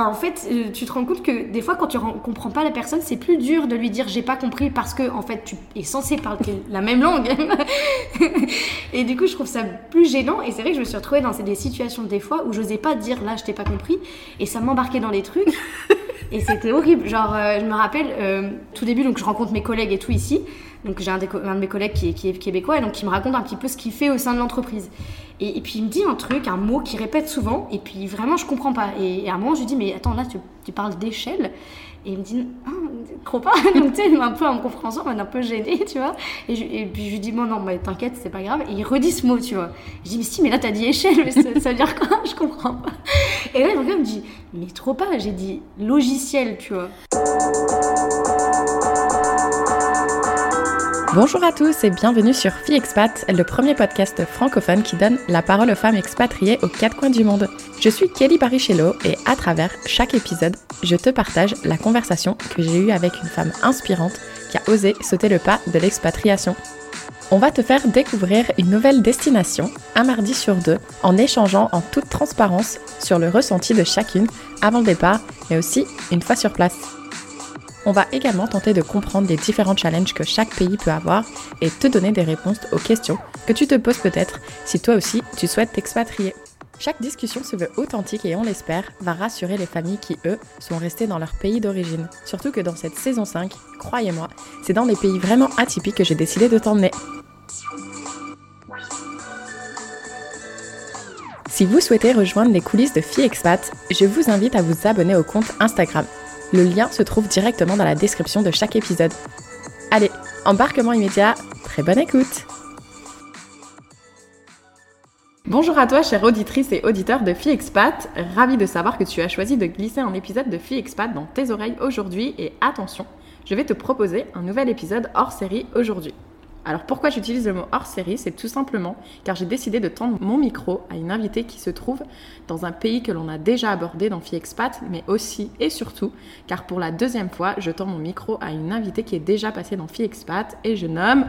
bah en fait, tu te rends compte que des fois, quand tu comprends pas la personne, c'est plus dur de lui dire j'ai pas compris parce que en fait, tu es censé parler la même langue. Et du coup, je trouve ça plus gênant. Et c'est vrai que je me suis retrouvée dans des situations des fois où j'osais pas dire là, je t'ai pas compris, et ça m'embarquait dans les trucs. Et c'était horrible. Genre, je me rappelle, tout début, donc je rencontre mes collègues et tout ici. Donc j'ai un de mes collègues qui est québécois et donc qui me raconte un petit peu ce qu'il fait au sein de l'entreprise. Et puis il me dit un truc, un mot qu'il répète souvent et puis vraiment je comprends pas. Et à un moment je lui dis mais attends là tu parles d'échelle et il me dit ah, crois pas. Donc tu sais un peu en compréhension, on est un peu gêné tu vois. Et puis je lui dis bon non mais t'inquiète c'est pas grave et il redit ce mot tu vois. Je dis mais si mais là t'as dit échelle mais ça veut dire quoi je comprends pas. Et là mon gars me dit mais trop pas j'ai dit logiciel tu vois. Bonjour à tous et bienvenue sur Filles Expat, le premier podcast francophone qui donne la parole aux femmes expatriées aux quatre coins du monde. Je suis Kelly Parichello et à travers chaque épisode, je te partage la conversation que j'ai eue avec une femme inspirante qui a osé sauter le pas de l'expatriation. On va te faire découvrir une nouvelle destination, un mardi sur deux, en échangeant en toute transparence sur le ressenti de chacune avant le départ, mais aussi une fois sur place. On va également tenter de comprendre les différents challenges que chaque pays peut avoir et te donner des réponses aux questions que tu te poses peut-être si toi aussi tu souhaites t'expatrier. Chaque discussion se veut authentique et on l'espère va rassurer les familles qui, eux, sont restées dans leur pays d'origine. Surtout que dans cette saison 5, croyez-moi, c'est dans des pays vraiment atypiques que j'ai décidé de t'emmener. Si vous souhaitez rejoindre les coulisses de FeelExpat, je vous invite à vous abonner au compte Instagram. Le lien se trouve directement dans la description de chaque épisode. Allez, embarquement immédiat, très bonne écoute! Bonjour à toi, chère auditrice et auditeur de FeelExpat. Ravie de savoir que tu as choisi de glisser un épisode de FeelExpat dans tes oreilles aujourd'hui. Et attention, je vais te proposer un nouvel épisode hors série aujourd'hui. Alors pourquoi j'utilise le mot hors série? C'est tout simplement car j'ai décidé de tendre mon micro à une invitée qui se trouve dans un pays que l'on a déjà abordé dans FeelExpat, mais aussi et surtout car pour la deuxième fois, je tends mon micro à une invitée qui est déjà passée dans FeelExpat et je nomme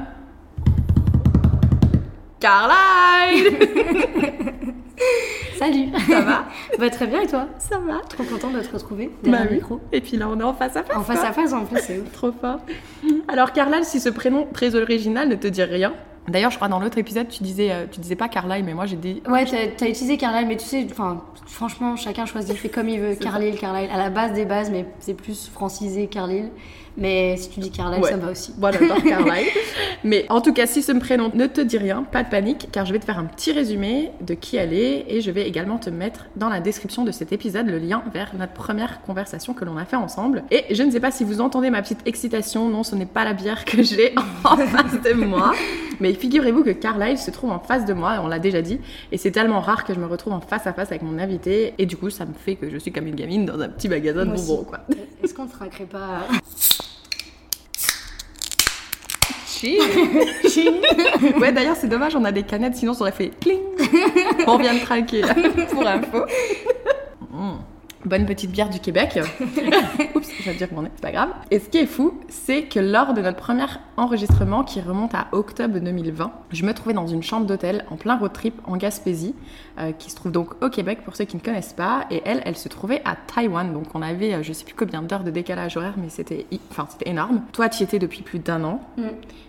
Carlyle. Salut. Ça va? Bah très bien et toi? Ça va. Trop contente de te retrouver derrière le micro. Et puis là on est en face à face. En face à face en plus, c'est trop fort. Alors Carlyle, si ce prénom très original ne te dit rien. D'ailleurs, je crois dans l'autre épisode, tu disais pas Carlyle, mais moi j'ai dit. Ouais, t'as utilisé Carlyle, mais tu sais, enfin, franchement, chacun choisit, fait comme il veut. Carlyle, Carlyle, à la base des bases, mais c'est plus francisé Carlyle. Mais si tu dis Carlyle, ouais. Ça me va aussi. Voilà, j'adore Carlyle. Mais en tout cas, si ce prénom ne te dit rien, pas de panique, car je vais te faire un petit résumé de qui elle est, et je vais également te mettre dans la description de cet épisode le lien vers notre première conversation que l'on a fait ensemble. Et je ne sais pas si vous entendez ma petite excitation. Non, ce n'est pas la bière que j'ai en face de moi, mais figurez-vous que Carlyle se trouve en face de moi, on l'a déjà dit, et c'est tellement rare que je me retrouve en face à face avec mon invité, et du coup ça me fait que je suis comme une gamine dans un petit magasin de bonbons quoi. Est-ce qu'on ne traquerait pas... Ouais, d'ailleurs c'est dommage, on a des canettes, sinon ça aurait fait cling. On vient de traquer là, pour info. Bonne petite bière du Québec. Oups, ça veut dire qu'on est, c'est pas grave. Et ce qui est fou, c'est que lors de notre premier enregistrement qui remonte à octobre 2020, je me trouvais dans une chambre d'hôtel en plein road trip en Gaspésie, qui se trouve donc au Québec pour ceux qui ne connaissent pas. Et elle se trouvait à Taïwan. Donc on avait, je sais plus combien d'heures de décalage horaire, mais c'était énorme. Toi, tu y étais depuis plus d'un an.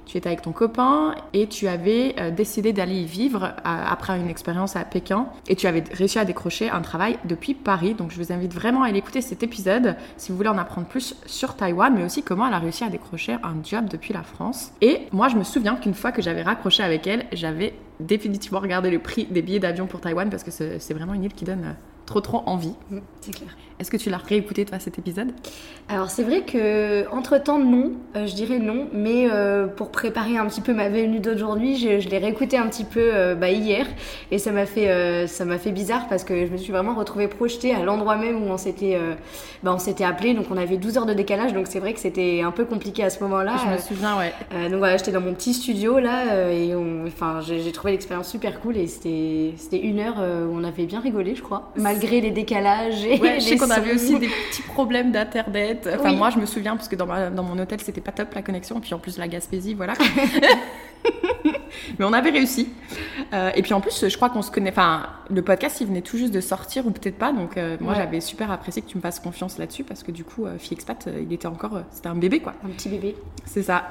Tu étais avec ton copain et tu avais décidé d'aller y vivre après une expérience à Pékin. Et tu avais réussi à décrocher un travail depuis Paris. Donc je vous invite vraiment à aller écouter cet épisode si vous voulez en apprendre plus sur Taïwan, mais aussi comment elle a réussi à décrocher un job depuis la France. Et moi, je me souviens qu'une fois que j'avais raccroché avec elle, j'avais définitivement regardé le prix des billets d'avion pour Taïwan parce que c'est vraiment une île qui donne trop envie. C'est clair. Est-ce que tu l'as réécouté toi cet épisode? Alors c'est vrai que entre-temps non, je dirais non, mais pour préparer un petit peu ma venue d'aujourd'hui, je l'ai réécouté un petit peu hier et ça m'a fait bizarre parce que je me suis vraiment retrouvée projetée à l'endroit même où on s'était appelé, donc on avait 12 heures de décalage, donc c'est vrai que c'était un peu compliqué à ce moment-là. Je me souviens, ouais. Donc voilà, j'étais dans mon petit studio là et j'ai trouvé l'expérience super cool et c'était une heure où on avait bien rigolé, je crois. Malgré les décalages et les... Je sais qu'on avait aussi des petits problèmes d'internet. Enfin, oui. Moi, je me souviens, parce que dans mon hôtel, c'était pas top la connexion. Puis en plus, la Gaspésie, voilà. Mais on avait réussi. Et puis en plus, je crois qu'on se connaît... Enfin, le podcast, il venait tout juste de sortir, ou peut-être pas, donc moi, j'avais super apprécié que tu me fasses confiance là-dessus, parce que du coup, FeelExpat, il était encore... c'était un bébé, quoi. Un petit bébé. C'est ça.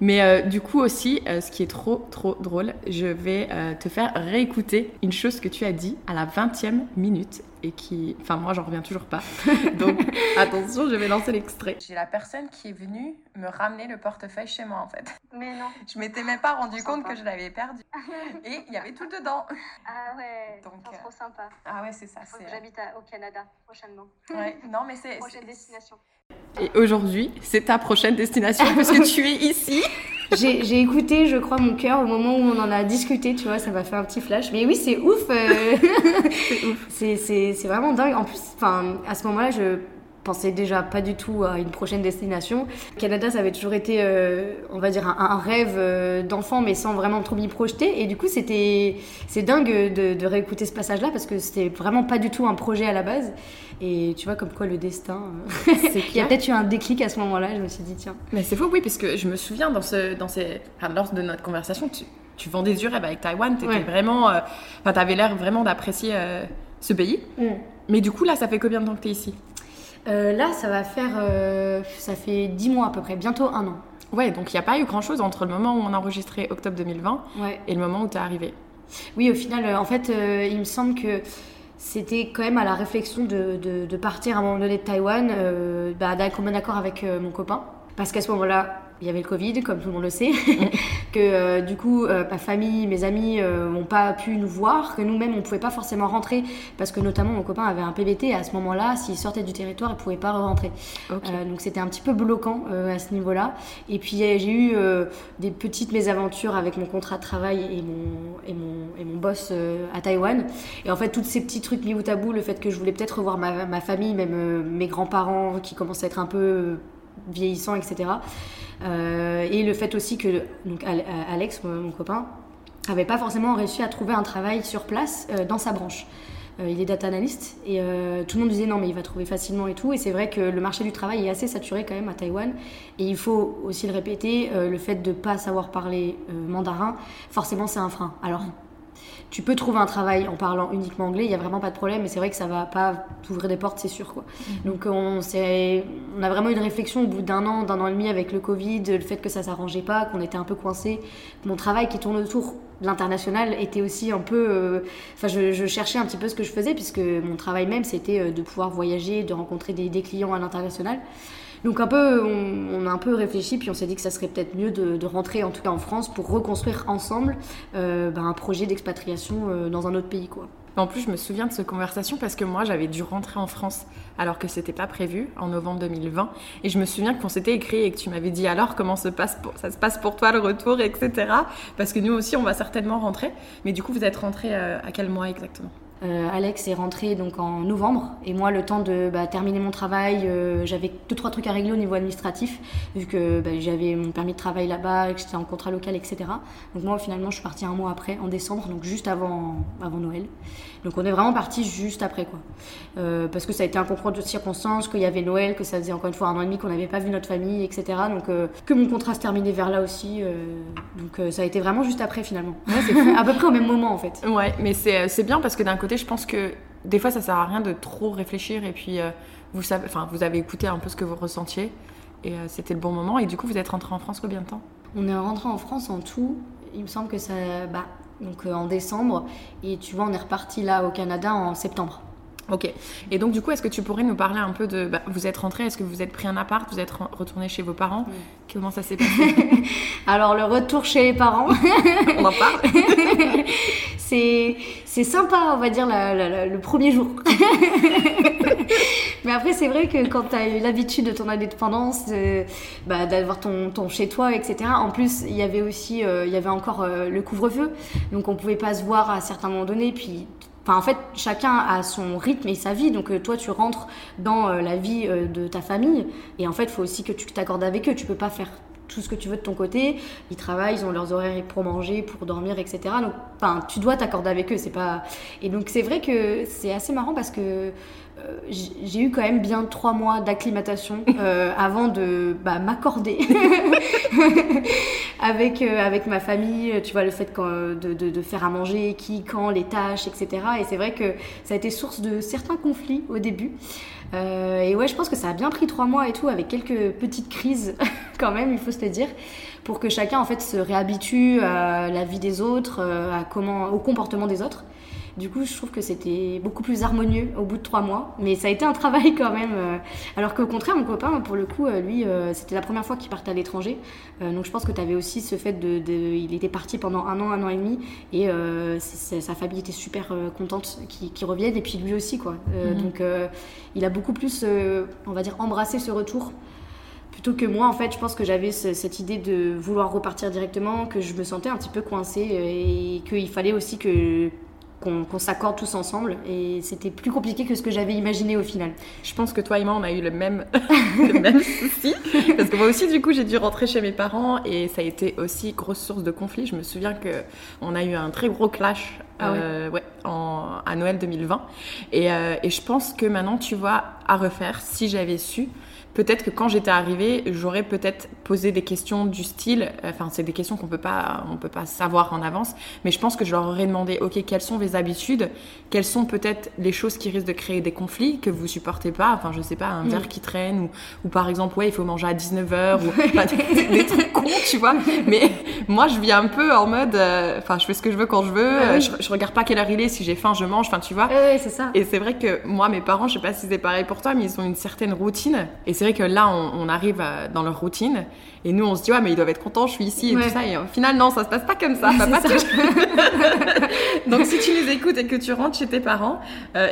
Mais du coup aussi, ce qui est trop, trop drôle, je vais te faire réécouter une chose que tu as dit à la 20e minute, et qui... Enfin, moi, j'en reviens toujours pas. Donc, attention, je vais lancer l'extrait. J'ai la personne qui est venue me ramener le portefeuille chez moi, en fait. Mais non. Je m'étais même pas rendu compte que je l'avais perdu. Et il y avait tout dedans. Ah ouais, c'est trop sympa. Ah ouais, c'est ça. Faut que j'habite au Canada, prochainement. Ouais, non, mais c'est... Prochaine destination. Et aujourd'hui, c'est ta prochaine destination, parce que tu es ici. J'ai écouté, je crois, mon cœur au moment où on en a discuté, tu vois, ça m'a fait un petit flash. Mais oui, c'est ouf. C'est ouf. C'est vraiment dingue. En plus, à ce moment-là, je pensais déjà pas du tout à une prochaine destination. Le Canada, ça avait toujours été, on va dire, un rêve d'enfant, mais sans vraiment trop m'y projeter. Et du coup, c'est dingue de réécouter ce passage-là, parce que c'était vraiment pas du tout un projet à la base. Et tu vois, comme quoi le destin... Il y a peut-être eu un déclic à ce moment-là, je me suis dit, tiens... Mais c'est faux, oui, parce que je me souviens, lors de notre conversation, tu vendais du rêve avec Taïwan, t'étais vraiment... t'avais l'air vraiment d'apprécier ce pays. Mm. Mais du coup, là, ça fait combien de temps que t'es ici ? Là, ça fait 10 mois à peu près, bientôt un an. Ouais, donc il n'y a pas eu grand-chose entre le moment où on a enregistré octobre 2020 et le moment où t'es arrivée. Oui, au final, en fait, il me semble que c'était quand même à la réflexion de partir à un moment donné de Taïwan, d'un commun accord avec mon copain. Parce qu'à ce moment-là, il y avait le Covid, comme tout le monde le sait, que du coup, ma famille, mes amis n'ont pas pu nous voir, que nous-mêmes, on ne pouvait pas forcément rentrer, parce que notamment mon copain avait un PVT, et à ce moment-là, s'il sortait du territoire, il ne pouvait pas rentrer. Okay. Donc c'était un petit peu bloquant à ce niveau-là. Et puis j'ai eu des petites mésaventures avec mon contrat de travail et mon boss à Taïwan. Et en fait, tous ces petits trucs mis bout à bout, le fait que je voulais peut-être revoir ma famille, même mes grands-parents qui commençaient à être un peu... vieillissant, etc. Et le fait aussi que donc Alex, mon copain, n'avait pas forcément réussi à trouver un travail sur place dans sa branche. Il est data analyst et tout le monde disait non mais il va trouver facilement et tout, et c'est vrai que le marché du travail est assez saturé quand même à Taïwan, et il faut aussi le répéter, le fait de ne pas savoir parler mandarin, forcément c'est un frein. Alors tu peux trouver un travail en parlant uniquement anglais, il n'y a vraiment pas de problème, mais c'est vrai que ça ne va pas t'ouvrir des portes, c'est sûr, quoi. Donc on a vraiment eu une réflexion au bout d'un an et demi avec le Covid, le fait que ça ne s'arrangeait pas, qu'on était un peu coincés. Mon travail qui tourne autour de l'international était aussi un peu... je cherchais un petit peu ce que je faisais, puisque mon travail même, c'était de pouvoir voyager, de rencontrer des clients à l'international. Donc un peu, on a un peu réfléchi, puis on s'est dit que ça serait peut-être mieux de rentrer en tout cas en France pour reconstruire ensemble un projet d'expatriation dans un autre pays, quoi. En plus, je me souviens de cette conversation parce que moi, j'avais dû rentrer en France alors que c'était pas prévu, en novembre 2020. Et je me souviens qu'on s'était écrit et que tu m'avais dit alors comment ça se passe pour toi le retour, etc. Parce que nous aussi, on va certainement rentrer. Mais du coup, vous êtes rentrés à quel mois exactement ? Alex est rentré donc en novembre, et moi le temps de terminer mon travail, j'avais 2-3 trucs à régler au niveau administratif, vu que j'avais mon permis de travail là-bas, que j'étais en contrat local, etc. Donc moi finalement je suis partie un mois après, en décembre, donc juste avant Noël. Donc on est vraiment parti juste après, quoi. Parce que ça a été un concours de circonstances, qu'il y avait Noël, que ça faisait encore une fois un an et demi qu'on n'avait pas vu notre famille, etc. Donc que mon contrat se terminait vers là aussi, donc ça a été vraiment juste après finalement. Ouais, c'est à peu près au même moment en fait. Ouais, mais c'est bien parce que d'un côté je pense que des fois ça sert à rien de trop réfléchir, et puis vous avez écouté un peu ce que vous ressentiez et c'était le bon moment. Et du coup vous êtes rentré en France combien de temps ? On est rentré en France en tout, il me semble que ça en décembre, et tu vois on est reparti là au Canada en septembre. Ok, et donc du coup est-ce que tu pourrais nous parler un peu de vous êtes rentré, est-ce que vous êtes pris un appart, vous êtes retourné chez vos parents, comment ça s'est passé ? Alors le retour chez les parents, on en parle. C'est sympa, on va dire, le premier jour. Mais après, c'est vrai que quand tu as eu l'habitude de ton indépendance, d'avoir ton chez-toi, etc. En plus, il y avait aussi le couvre-feu. Donc, on pouvait pas se voir à certains moments donnés. Puis, en fait, chacun a son rythme et sa vie. Donc, toi, tu rentres dans la vie de ta famille. Et en fait, il faut aussi que tu t'accordes avec eux. Tu peux pas faire tout ce que tu veux de ton côté, ils travaillent, ils ont leurs horaires pour manger, pour dormir, etc. Donc, tu dois t'accorder avec eux, c'est pas... Et donc, c'est vrai que c'est assez marrant parce que j'ai eu quand même bien 3 mois d'acclimatation avant de m'accorder avec ma famille, tu vois, le fait de faire à manger, quand, les tâches, etc. Et c'est vrai que ça a été source de certains conflits au début. Et ouais, je pense que ça a bien pris 3 mois et tout, avec quelques petites crises quand même, il faut se le dire, pour que chacun en fait se réhabitue à la vie des autres, au comportement des autres. Du coup, je trouve que c'était beaucoup plus harmonieux au bout de 3 mois, mais ça a été un travail quand même. Alors qu'au contraire, mon copain, pour le coup, lui, c'était la première fois qu'il partait à l'étranger. Donc je pense que tu avais aussi ce fait il était parti pendant 1 an, 1 an et demi, et sa famille était super contente qu'il revienne, et puis lui aussi, quoi. Donc il a beaucoup plus, on va dire, embrassé ce retour. Plutôt que moi, en fait, je pense que j'avais cette idée de vouloir repartir directement, que je me sentais un petit peu coincée, et qu'il fallait aussi qu'on s'accorde tous ensemble, et c'était plus compliqué que ce que j'avais imaginé au final. Je pense que toi et moi on a eu le même, le même souci, parce que moi aussi du coup j'ai dû rentrer chez mes parents, et ça a été aussi grosse source de conflit. Je me souviens qu'on a eu un très gros clash à Noël 2020, et je pense que maintenant, tu vois, à refaire, si j'avais su, peut-être que quand j'étais arrivée, j'aurais peut-être posé des questions du style, enfin c'est des questions qu'on peut pas savoir en avance, mais je pense que je leur aurais demandé, ok, quelles sont vos habitudes, quelles sont peut-être les choses qui risquent de créer des conflits que vous supportez pas, enfin je sais pas, un verre qui traîne, ou par exemple, ouais, il faut manger à 19h, ou enfin, des trucs cons, tu vois. Mais moi je vis un peu en mode, enfin je fais ce que je veux quand je veux, je regarde pas quelle heure il est, si j'ai faim je mange, enfin tu vois. Oui, c'est ça. Et c'est vrai que moi, mes parents, je sais pas si c'est pareil pour toi, mais ils ont une certaine routine, et c'est vrai que là on arrive dans leur routine, et nous on se dit ouais mais ils doivent être contents, je suis ici et tout ça, et au final non, ça se passe pas comme ça, ça passe pas ça. Donc si tu les écoutes et que tu rentres chez tes parents,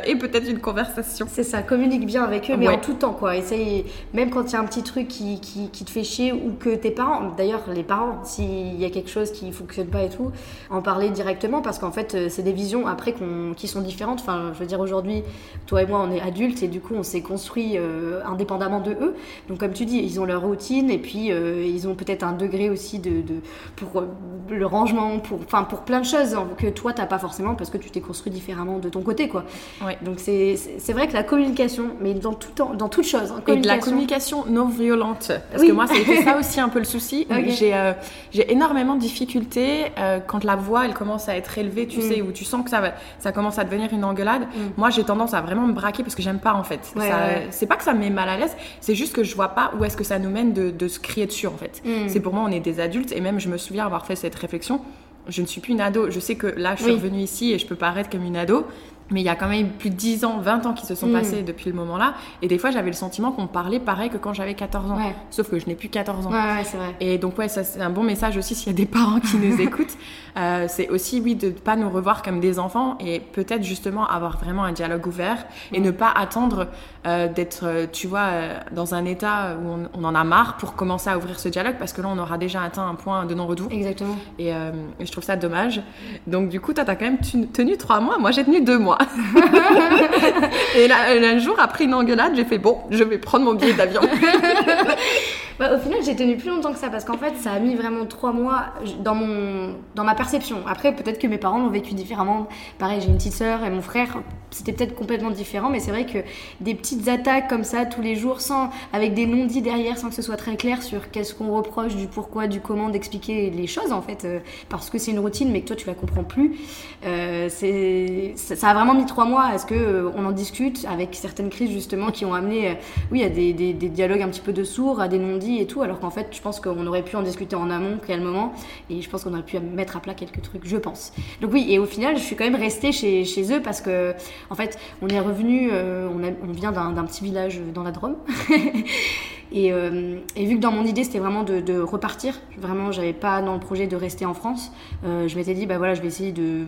et peut-être une conversation, c'est ça, communique bien avec eux, mais en tout temps, quoi. Essaye, même quand il y a un petit truc qui te fait chier, ou que tes parents, d'ailleurs les parents, s'il y a quelque chose qui fonctionne pas et tout, en parler directement, parce qu'en fait c'est des visions après qui sont différentes. Enfin je veux dire, aujourd'hui toi et moi on est adultes, et du coup on s'est construit indépendamment de eux. Donc comme tu dis, ils ont leur routine, et puis ils ont peut-être un degré aussi pour le rangement, pour plein de choses que toi t'as pas forcément, parce que tu t'es construit différemment de ton côté, quoi. Ouais. Donc c'est vrai que la communication, mais dans toute chose, hein, et de la communication non violente, parce que moi c'était ça aussi un peu le souci. Okay. J'ai énormément de difficultés quand la voix elle commence à être élevée, tu sais, où tu sens que ça commence à devenir une engueulade. Moi j'ai tendance à vraiment me braquer, parce que j'aime pas en fait. C'est pas que ça me met mal à l'aise, c'est juste que je vois pas où est-ce que ça nous mène de se crier dessus, en fait. C'est, pour moi, on est des adultes, et même je me souviens avoir fait cette réflexion, je ne suis plus une ado. Je sais que là, je suis revenue ici et je peux paraître comme une ado, mais il y a quand même plus de 10 ans, 20 ans qui se sont passés depuis le moment-là, et des fois, j'avais le sentiment qu'on parlait pareil que quand j'avais 14 ans, sauf que je n'ai plus 14 ans. Ouais, c'est vrai. Et donc, ouais, ça, c'est un bon message aussi, s'il y a des parents qui nous écoutent, c'est aussi, de ne pas nous revoir comme des enfants, et peut-être justement avoir vraiment un dialogue ouvert, et ne pas attendre d'être, tu vois, dans un état où on en a marre pour commencer à ouvrir ce dialogue, parce que là, on aura déjà atteint un point de non-retour. Exactement. Et je trouve ça dommage. Donc, du coup, toi, t'as quand même tenu 3 mois, moi, j'ai tenu 2 mois. Et un jour, après une engueulade, j'ai fait bon, je vais prendre mon billet d'avion. Au final, j'ai tenu plus longtemps que ça, parce qu'en fait, ça a mis vraiment 3 mois dans ma perception. Après, peut-être que mes parents l'ont vécu différemment. Pareil, j'ai une petite sœur et mon frère, c'était peut-être complètement différent, mais c'est vrai que des petites attaques comme ça tous les jours, avec des non-dits derrière, sans que ce soit très clair sur qu'est-ce qu'on reproche, du pourquoi, du comment, d'expliquer les choses en fait, parce que c'est une routine, mais que toi tu la comprends plus. Ça a vraiment mis 3 mois à ce qu'on en discute, avec certaines crises justement qui ont amené à des dialogues un petit peu de sourds, à des non-dits et tout, alors qu'en fait je pense qu'on aurait pu en discuter en amont, quel moment, et je pense qu'on aurait pu mettre à plat quelques trucs, je pense. Donc oui, et au final je suis quand même restée chez eux, parce que en fait on est revenu, on vient d'un petit village dans la Drôme. Et vu que dans mon idée c'était vraiment de repartir, vraiment j'avais pas dans le projet de rester en France, je m'étais dit je vais essayer de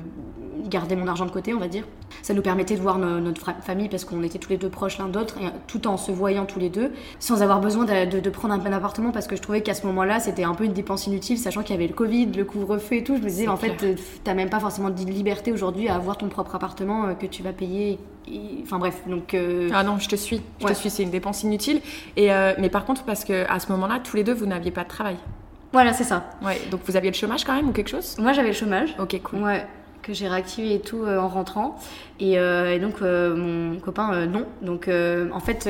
garder mon argent de côté, on va dire. Ça nous permettait de voir notre famille, parce qu'on était tous les deux proches l'un de l'autre, tout en se voyant tous les deux, sans avoir besoin de prendre un appartement, parce que je trouvais qu'à ce moment-là c'était un peu une dépense inutile, sachant qu'il y avait le Covid, le couvre-feu et tout. Je me disais en fait t'as même pas forcément de liberté aujourd'hui à avoir ton propre appartement que tu vas payer. Enfin bref, donc... Ah non, je te suis, c'est une dépense inutile. Mais par contre, parce qu'à ce moment-là, tous les deux, vous n'aviez pas de travail. Voilà, c'est ça. Ouais, donc vous aviez le chômage quand même, ou quelque chose ? Moi, j'avais le chômage. Ok, cool. Ouais. que j'ai réactivé et tout en rentrant. Et donc, mon copain, non. Donc, en fait,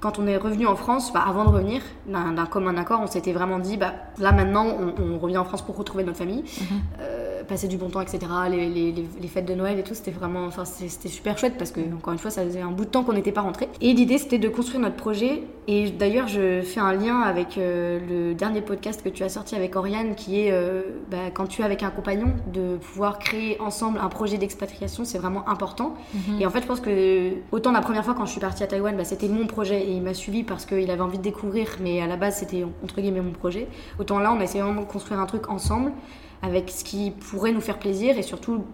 quand on est revenu en France, avant de revenir, d'un commun accord, on s'était vraiment dit, là maintenant, on revient en France pour retrouver notre famille, passer du bon temps, etc. Les fêtes de Noël et tout, c'était vraiment, c'était super chouette parce que, encore une fois, ça faisait un bout de temps qu'on n'était pas rentrés. Et l'idée, c'était de construire notre projet. Et d'ailleurs, je fais un lien avec le dernier podcast que tu as sorti avec Oriane, qui est quand tu es avec un compagnon, de pouvoir créer ensemble un projet d'expatriation, c'est vraiment important. Et en fait, je pense que autant la première fois quand je suis partie à Taïwan, c'était mon projet. Et il m'a suivi parce qu'il avait envie de découvrir, mais à la base c'était entre guillemets mon projet. Autant là, on a essayé vraiment de construire un truc ensemble avec ce qui pourrait nous faire plaisir et surtout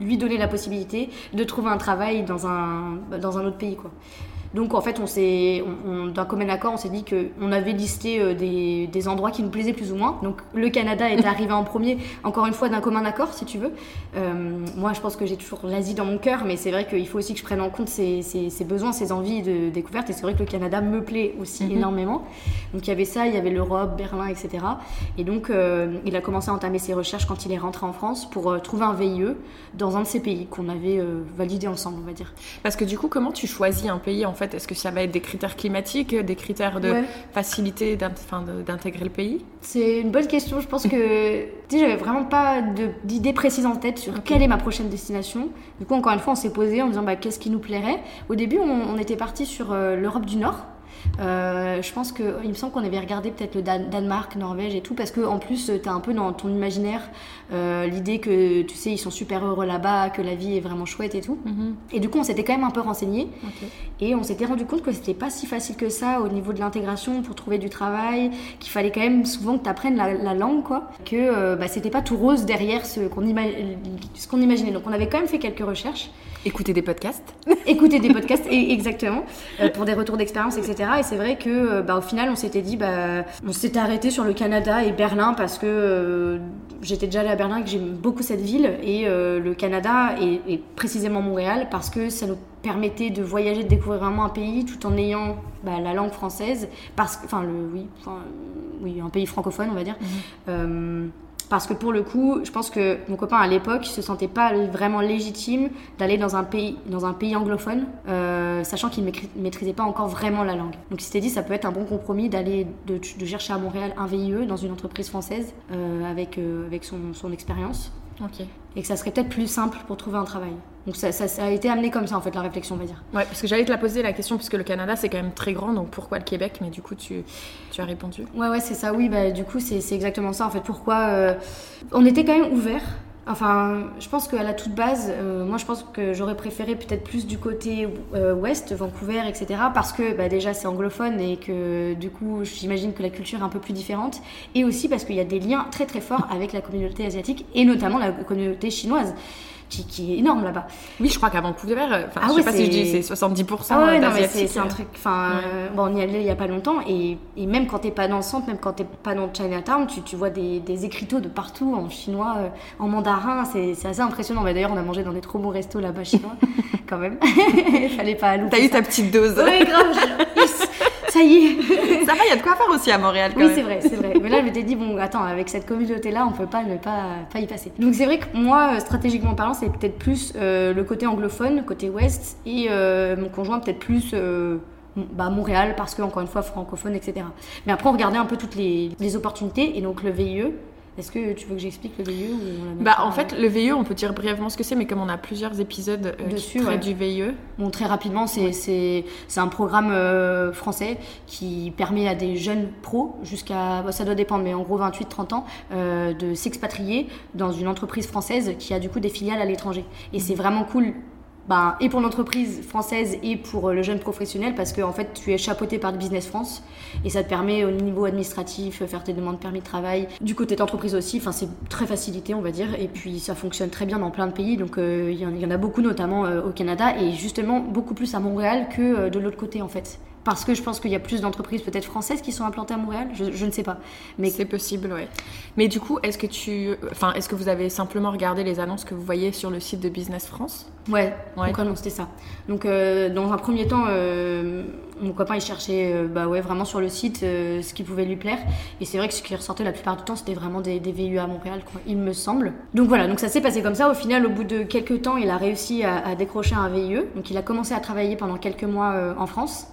lui donner la possibilité de trouver un travail dans un autre pays, quoi. Donc en fait, d'un commun accord, on s'est dit qu'on avait listé des endroits qui nous plaisaient plus ou moins. Donc le Canada est arrivé en premier, encore une fois d'un commun accord si tu veux. Moi je pense que j'ai toujours l'Asie dans mon cœur, mais c'est vrai qu'il faut aussi que je prenne en compte ces besoins, ces envies de découverte. Et c'est vrai que le Canada me plaît aussi énormément. Donc il y avait ça, il y avait l'Europe, Berlin, etc. Et donc il a commencé à entamer ses recherches quand il est rentré en France pour trouver un VIE dans un de ces pays qu'on avait validé ensemble, on va dire. Parce que du coup, comment tu choisis un pays en fait, est-ce que ça va être des critères climatiques, des critères de facilité d'intégrer le pays? C'est une bonne question. Je pense que j'avais vraiment pas d'idée précise en tête sur quelle est ma prochaine destination. Du coup, encore une fois, on s'est posé en disant qu'est-ce qui nous plairait. Au début, on était parti sur l'Europe du Nord. Je pense que il me semble qu'on avait regardé peut-être le Danemark, Norvège et tout, parce que en plus t'as un peu dans ton imaginaire l'idée que tu sais ils sont super heureux là-bas, que la vie est vraiment chouette et tout. Et du coup on s'était quand même un peu renseigné et on s'était rendu compte que c'était pas si facile que ça au niveau de l'intégration pour trouver du travail, qu'il fallait quand même souvent que t'apprennes la langue, quoi, que c'était pas tout rose derrière ce qu'on imaginait. Donc on avait quand même fait quelques recherches. Écouter des podcasts, exactement, pour des retours d'expérience, etc. Et c'est vrai que, au final, on s'était dit, on s'était arrêté sur le Canada et Berlin parce que j'étais déjà allée à Berlin et que j'aime beaucoup cette ville, et le Canada et précisément Montréal parce que ça nous permettait de voyager, de découvrir vraiment un pays tout en ayant la langue française, un pays francophone, on va dire. Parce que pour le coup, je pense que mon copain à l'époque se sentait pas vraiment légitime d'aller dans un pays anglophone, sachant qu'il ne maîtrisait pas encore vraiment la langue. Donc il s'était dit ça peut être un bon compromis d'aller de chercher à Montréal un VIE dans une entreprise française avec son expérience. Okay. Et que ça serait peut-être plus simple pour trouver un travail. Donc ça a été amené comme ça en fait, la réflexion, on va dire. Ouais, parce que j'allais te la poser la question, puisque le Canada c'est quand même très grand, donc pourquoi le Québec? Mais du coup tu as répondu. Ouais, c'est ça, oui, du coup c'est exactement ça en fait, pourquoi on était quand même ouverts. Enfin, je pense qu'à la toute base, moi je pense que j'aurais préféré peut-être plus du côté ouest, Vancouver, etc. Parce que déjà c'est anglophone et que du coup j'imagine que la culture est un peu plus différente. Et aussi parce qu'il y a des liens très très forts avec la communauté asiatique et notamment la communauté chinoise. Qui est énorme là-bas. Oui, je crois qu'à Vancouver, c'est 70% d'asiatiques. C'est un truc. On y allait il y a pas longtemps, et même quand t'es pas dans le centre, même quand t'es pas dans Chinatown, tu vois des écriteaux de partout en chinois, en mandarin. C'est assez impressionnant. Mais d'ailleurs, on a mangé dans des trop beaux restos là-bas chinois, quand même. Fallait pas louper. T'as eu ta petite dose. Oui, grave. Ça y est. Ça va, il y a de quoi faire aussi à Montréal quand même. Oui, c'est vrai. Mais là, je m'étais dit, avec cette communauté-là, on peut pas ne pas y passer. Donc, c'est vrai que moi, stratégiquement parlant, c'est peut-être plus le côté anglophone, le côté ouest, et mon conjoint peut-être plus Montréal, parce que, encore une fois, francophone, etc. Mais après, on regardait un peu toutes les opportunités, et donc le VIE. Est-ce que tu veux que j'explique le VIE ou en fait, le VIE, on peut dire brièvement ce que c'est, mais comme on a plusieurs épisodes dessus, du VIE. Bon, très rapidement, c'est un programme français qui permet à des jeunes pros, jusqu'à, ça doit dépendre, mais en gros 28-30 ans, de s'expatrier dans une entreprise française qui a du coup des filiales à l'étranger. Et c'est vraiment cool. Et pour l'entreprise française et pour le jeune professionnel, parce que en fait tu es chapeauté par le Business France et ça te permet au niveau administratif faire tes demandes de permis de travail. Du côté d'entreprise aussi, c'est très facilité, on va dire, et puis ça fonctionne très bien dans plein de pays. Donc il y en a beaucoup, notamment au Canada, et justement beaucoup plus à Montréal que de l'autre côté en fait. parce que je pense qu'il y a plus d'entreprises peut-être françaises qui sont implantées à Montréal, je ne sais pas. Mais c'est possible, ouais. Mais du coup, est-ce que vous avez simplement regardé les annonces que vous voyez sur le site de Business France ? Ouais. Donc c'était ça. Donc dans un premier temps, mon copain il cherchait vraiment sur le site ce qui pouvait lui plaire, et c'est vrai que ce qui ressortait la plupart du temps c'était vraiment des VIE à Montréal, quoi, il me semble. Donc voilà, donc ça s'est passé comme ça. Au final, au bout de quelques temps, il a réussi à décrocher un VIE, donc il a commencé à travailler pendant quelques mois en France.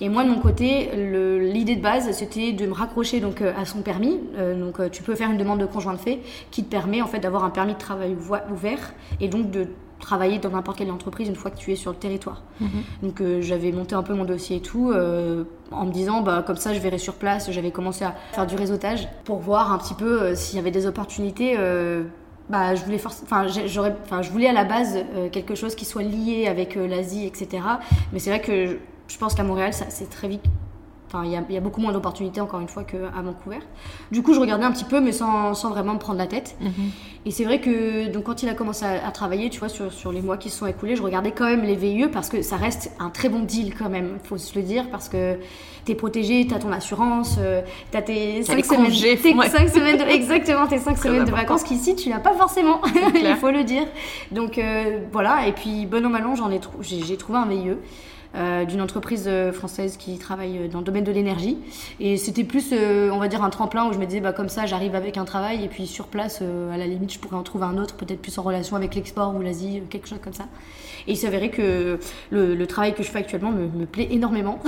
Et moi de mon côté, l'idée de base c'était de me raccrocher donc à son permis. Donc tu peux faire une demande de conjoint de fait qui te permet en fait d'avoir un permis de travail ouvert et donc de travailler dans n'importe quelle entreprise une fois que tu es sur le territoire. Mmh. Donc j'avais monté un peu mon dossier et tout en me disant comme ça je verrai sur place. J'avais commencé à faire du réseautage pour voir un petit peu s'il y avait des opportunités. Je voulais à la base quelque chose qui soit lié avec l'Asie, etc. Mais c'est vrai que je pense qu'à Montréal, ça, c'est très vite. Enfin, il y a beaucoup moins d'opportunités, encore une fois, qu'à Vancouver. Du coup, je regardais un petit peu, mais sans vraiment me prendre la tête. Mm-hmm. Et c'est vrai que donc, quand il a commencé à travailler, tu vois, sur les mois qui se sont écoulés, je regardais quand même les VIE parce que ça reste un très bon deal quand même, il faut se le dire, parce que t'es protégé, t'as ton assurance, t'as tes 5 semaines de... Exactement, tes 5 semaines de vacances qu'ici, tu n'as pas forcément, il faut le dire. Donc, voilà. Et puis, bon an, mal an, j'ai trouvé un VIE. D'une entreprise française qui travaille dans le domaine de l'énergie, et c'était plus on va dire un tremplin où je me disais comme ça j'arrive avec un travail et puis sur place à la limite je pourrais en trouver un autre peut-être plus en relation avec l'export ou l'Asie, quelque chose comme ça. Et il s'avérait que le travail que je fais actuellement me plaît énormément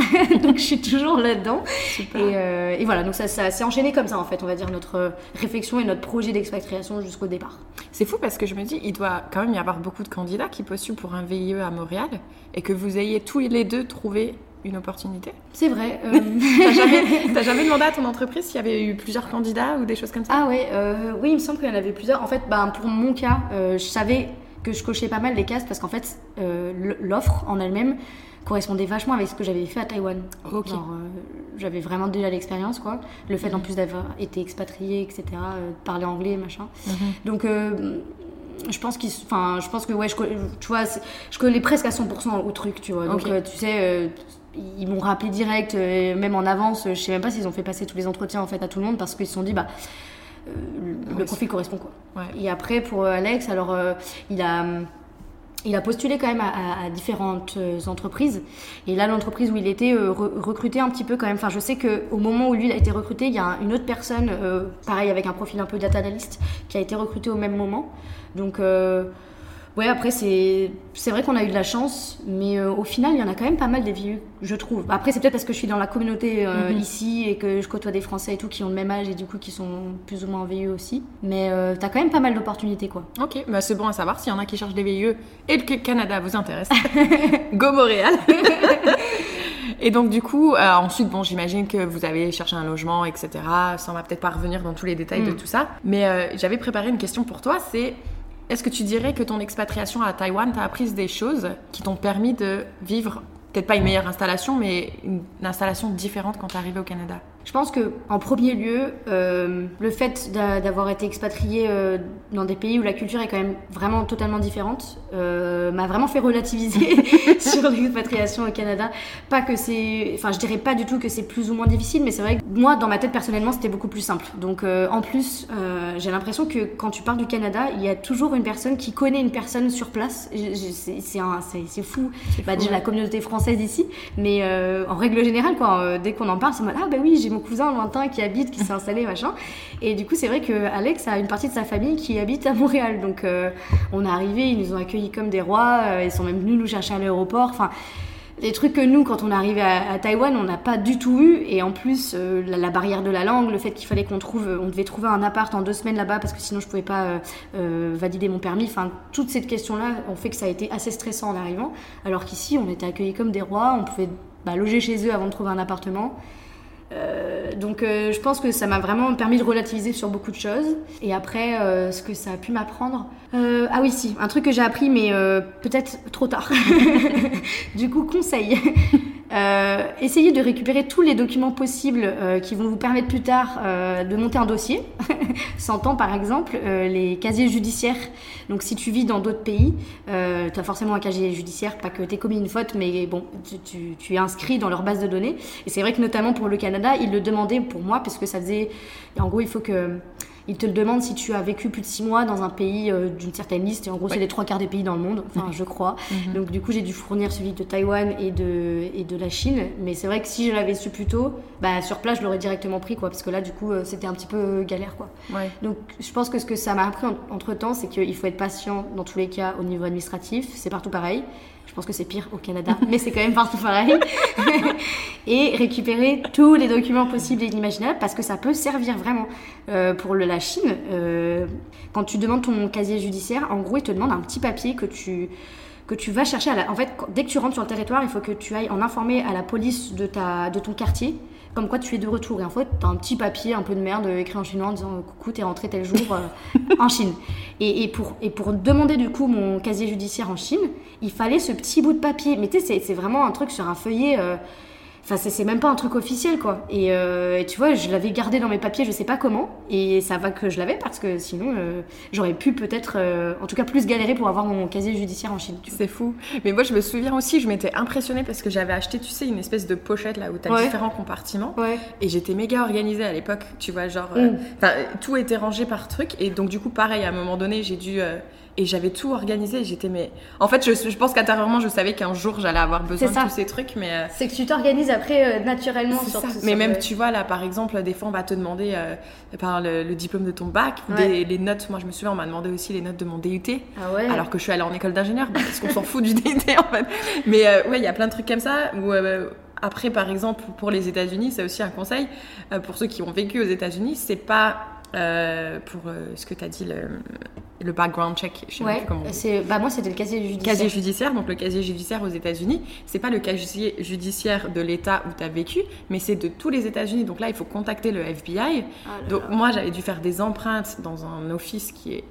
donc je suis toujours là-dedans. Super. Et voilà, donc ça s'est enchaîné comme ça en fait, on va dire notre réflexion et notre projet d'expatriation jusqu'au départ. C'est fou parce que je me dis il doit quand même y avoir beaucoup de candidats qui postulent pour un VIE à Montréal et que vous ayez tous les deux trouver une opportunité. C'est vrai. T'as jamais demandé à ton entreprise s'il y avait eu plusieurs candidats ou des choses comme ça ? Ah ouais, oui, il me semble qu'il y en avait plusieurs. En fait, pour mon cas, je savais que je cochais pas mal les cases parce qu'en fait, l'offre en elle-même correspondait vachement avec ce que j'avais fait à Taïwan. Okay. Alors, j'avais vraiment déjà l'expérience, quoi. Le fait en plus d'avoir été expatriée, etc., de parler anglais, machin. Mm-hmm. Donc... Je collais presque à 100% au truc, tu vois. Donc, okay. Tu sais, ils m'ont rappelé direct, même en avance. Je sais même pas s'ils ont fait passer tous les entretiens, en fait, à tout le monde parce qu'ils se sont dit, le profil correspond, quoi. Ouais. Et après, pour Alex, alors, il a postulé quand même à différentes entreprises. Et là, l'entreprise où il était recrutait un petit peu quand même. Enfin, je sais qu'au moment où lui a été recruté, il y a une autre personne, pareil, avec un profil un peu data analyst, qui a été recrutée au même moment. Donc, après, c'est vrai qu'on a eu de la chance. Mais au final, il y en a quand même pas mal des VIE, je trouve. Après, c'est peut-être parce que je suis dans la communauté ici et que je côtoie des Français et tout qui ont le même âge et du coup qui sont plus ou moins en VIE aussi. Mais t'as quand même pas mal d'opportunités, quoi. Ok, c'est bon à savoir. S'il y en a qui cherchent des VIE et le Canada vous intéresse, go Montréal. Et donc, du coup, ensuite, j'imagine que vous avez cherché un logement, etc. Ça, on va peut-être pas revenir dans tous les détails de tout ça. Mais j'avais préparé une question pour toi, c'est... Est-ce que tu dirais que ton expatriation à Taïwan t'a appris des choses qui t'ont permis de vivre, peut-être pas une meilleure installation, mais une installation différente quand t'es arrivée au Canada ? Je pense qu'en premier lieu, le fait d'avoir été expatriée dans des pays où la culture est quand même vraiment totalement différente m'a vraiment fait relativiser sur l'expatriation au Canada. Je dirais pas du tout que c'est plus ou moins difficile, mais c'est vrai que moi, dans ma tête, personnellement, c'était beaucoup plus simple. Donc, en plus, j'ai l'impression que quand tu parles du Canada, il y a toujours une personne qui connaît une personne sur place. C'est fou. Déjà, la communauté française ici, mais en règle générale, quoi, dès qu'on en parle, c'est « Ah, ben oui, j'ai mon cousin lointain qui habite, qui s'est installé, machin ». Et du coup, c'est vrai qu'Alex a une partie de sa famille qui habite à Montréal. Donc, on est arrivés, ils nous ont accueillis comme des rois, ils sont même venus nous chercher à l'aéroport. Enfin, les trucs que nous, quand on est arrivés à Taïwan, on n'a pas du tout eu. Et en plus, la barrière de la langue, le fait qu'il fallait on devait trouver un appart en 2 semaines là-bas parce que sinon, je ne pouvais pas valider mon permis. Enfin, toutes ces questions-là ont fait que ça a été assez stressant en arrivant. Alors qu'ici, on était accueillis comme des rois, on pouvait loger chez eux avant de trouver un appartement. Donc je pense que ça m'a vraiment permis de relativiser sur beaucoup de choses. Et après ce que ça a pu m'apprendre un truc que j'ai appris mais peut-être trop tard du coup conseil Essayez de récupérer tous les documents possibles qui vont vous permettre plus tard de monter un dossier. 100 ans par exemple, les casiers judiciaires. Donc si tu vis dans d'autres pays, tu as forcément un casier judiciaire, pas que tu aies commis une faute, mais bon, tu es inscrit dans leur base de données. Et c'est vrai que notamment pour le Canada, ils le demandaient pour moi, parce que ça faisait... En gros, il faut que... Ils te le demandent si tu as vécu plus de 6 mois dans un pays d'une certaine liste. Et en gros, c'est les 3/4 des pays dans le monde, enfin, je crois. Donc, du coup, j'ai dû fournir celui de Taïwan et de la Chine. Mais c'est vrai que si je l'avais su plus tôt, bah, sur place, je l'aurais directement pris, quoi. Parce que là, du coup, c'était un petit peu galère, quoi. Ouais. Donc, je pense que ce que ça m'a appris entre-temps, c'est qu'il faut être patient dans tous les cas au niveau administratif. C'est partout pareil. Je pense que c'est pire au Canada, mais c'est quand même partout pareil. Et récupérer tous les documents possibles et inimaginables, parce que ça peut servir vraiment. Pour la Chine, quand tu demandes ton casier judiciaire, en gros, ils te demandent un petit papier que tu vas chercher. En fait, dès que tu rentres sur le territoire, il faut que tu ailles en informer à la police de ton quartier, comme quoi tu es de retour. Et en fait, tu as un petit papier, un peu de merde, écrit en chinois en disant « Coucou, t'es rentré tel jour en Chine ». Et pour demander du coup mon casier judiciaire en Chine, il fallait ce petit bout de papier. Mais tu sais, c'est vraiment un truc sur un feuillet... Enfin, c'est même pas un truc officiel, quoi. Et tu vois, je l'avais gardé dans mes papiers, je sais pas comment. Et ça va que je l'avais, parce que sinon, j'aurais pu peut-être, en tout cas, plus galérer pour avoir mon casier judiciaire en Chine. C'est fou. Mais moi, je me souviens aussi, je m'étais impressionnée parce que j'avais acheté, tu sais, une espèce de pochette, là, où t'as différents compartiments. Ouais. Et j'étais méga organisée à l'époque, tu vois, genre... tout était rangé par truc. Et donc, du coup, pareil, à un moment donné, j'ai dû... Et j'avais tout organisé, En fait, je pense qu'intérieurement, je savais qu'un jour, j'allais avoir besoin de tous ces trucs, mais... C'est que tu t'organises après, naturellement. C'est ça. Mais même, tu vois, là, par exemple, des fois, on va te demander par le diplôme de ton bac, les notes. Moi, je me souviens, on m'a demandé aussi les notes de mon DUT, alors que je suis allée en école d'ingénieur, parce qu'on s'en fout du DUT, en fait. Mais il y a plein de trucs comme ça, où... après, par exemple, pour les États-Unis, c'est aussi un conseil. Pour ceux qui ont vécu aux États-Unis, c'est pas... pour ce que tu as dit, le background check, je sais plus comment on dit. Moi, c'était le casier judiciaire. Casier judiciaire, donc le casier judiciaire aux États-Unis, c'est pas le casier judiciaire de l'État où tu as vécu, mais c'est de tous les États-Unis. Donc là, il faut contacter le FBI. Moi, j'avais dû faire des empreintes dans un office qui est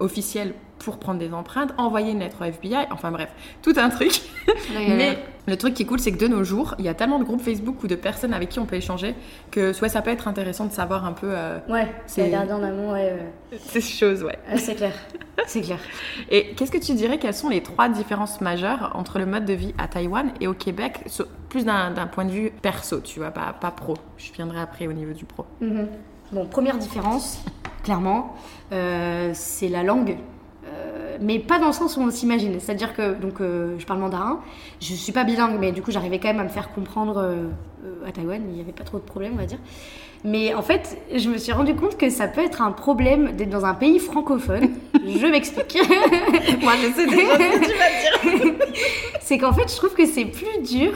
officiel pour prendre des empreintes, envoyer une lettre au FBI, enfin bref, tout un truc. Mais le truc qui est cool, c'est que de nos jours, il y a tellement de groupes Facebook ou de personnes avec qui on peut échanger que soit ça peut être intéressant de savoir un peu... regarder en amont, ces choses, c'est clair, c'est clair. Et qu'est-ce que tu dirais, quelles sont les 3 différences majeures entre le mode de vie à Taïwan et au Québec, plus d'un point de vue perso, tu vois, pas pro. Je viendrai après au niveau du pro. Bon, première différence, clairement, c'est la langue. Mais pas dans le sens où on s'imagine, c'est-à-dire que donc je parle mandarin, je suis pas bilingue, mais du coup j'arrivais quand même à me faire comprendre à Taïwan, il n'y avait pas trop de problème, on va dire. Mais en fait, je me suis rendu compte que ça peut être un problème d'être dans un pays francophone. Je m'explique. Moi, je sais déjà ce que tu vas dire. C'est qu'en fait, je trouve que c'est plus dur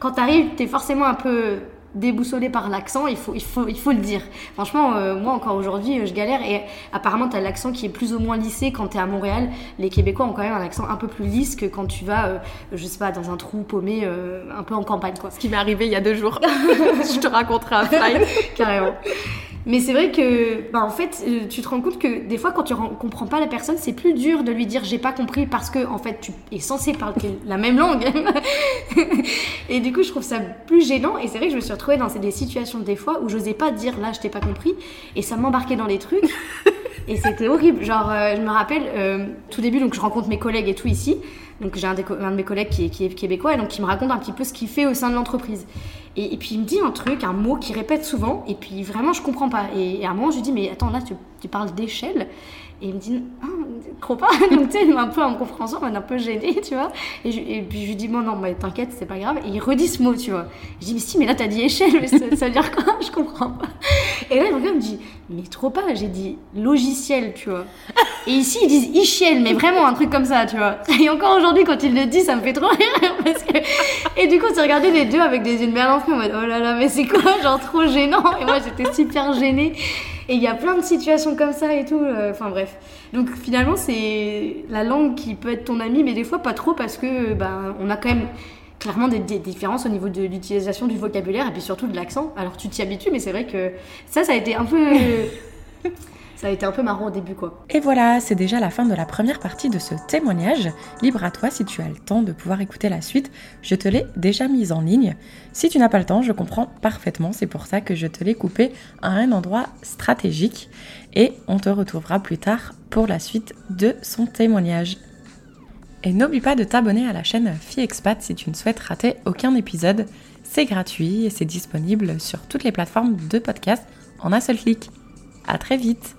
quand t'arrives, t'es forcément un peu déboussolé par l'accent, il faut le dire. Franchement, moi encore aujourd'hui, je galère, et apparemment t'as l'accent qui est plus ou moins lissé quand t'es à Montréal. Les Québécois ont quand même un accent un peu plus lisse que quand tu vas, je sais pas, dans un trou paumé, un peu en campagne, quoi. Ce qui m'est arrivé il y a 2 jours. Je te raconterai après. Carrément. Mais c'est vrai que, en fait, tu te rends compte que des fois, quand tu comprends pas la personne, c'est plus dur de lui dire « j'ai pas compris » parce que, en fait, tu es censé parler la même langue. Et du coup, je trouve ça plus gênant. Et c'est vrai que je me suis retrouvée dans des situations des fois où j'osais pas dire « là, je t'ai pas compris » et ça m'embarquait dans les trucs. Et c'était horrible. Genre, je me rappelle, tout début, donc je rencontre mes collègues et tout ici. Donc j'ai un de mes collègues qui est québécois, et donc qui me raconte un petit peu ce qu'il fait au sein de l'entreprise. Et puis il me dit un mot qu'il répète souvent, et puis vraiment je comprends pas. Et à un moment je lui dis, mais attends, là tu parles d'échelle. Et il me dit, je crois pas. Donc tu sais, un peu en compréhension, on est un peu gêné, tu vois. Et puis je lui dis, non, t'inquiète, c'est pas grave. Et il redit ce mot, tu vois. Je dis, mais si, mais là t'as dit échelle, mais ça veut dire quoi? Je comprends pas. Et là, il me dit, mais trop pas, j'ai dit logiciel, tu vois. Et ici, ils disent ichiel, mais vraiment un truc comme ça, tu vois. Et encore aujourd'hui, quand il le dit, ça me fait trop rire. Parce que... Et du coup, on s'est regardé les deux avec des yeux de merde en fond, en mode, oh là là, mais c'est quoi, genre trop gênant. Et moi, j'étais super gênée. Et il y a plein de situations comme ça et tout. Enfin bref. Donc finalement, c'est la langue qui peut être ton amie, mais des fois pas trop, parce que on a quand même clairement des différences au niveau de l'utilisation du vocabulaire et puis surtout de l'accent. Alors tu t'y habitues, mais c'est vrai que ça a été un peu... ça a été un peu marrant au début, quoi. Et voilà, c'est déjà la fin de la première partie de ce témoignage. Libre à toi si tu as le temps de pouvoir écouter la suite. Je te l'ai déjà mise en ligne. Si tu n'as pas le temps, je comprends parfaitement. C'est pour ça que je te l'ai coupée à un endroit stratégique. Et on te retrouvera plus tard pour la suite de son témoignage. Et n'oublie pas de t'abonner à la chaîne FeelExpat si tu ne souhaites rater aucun épisode. C'est gratuit et c'est disponible sur toutes les plateformes de podcast en un seul clic. À très vite!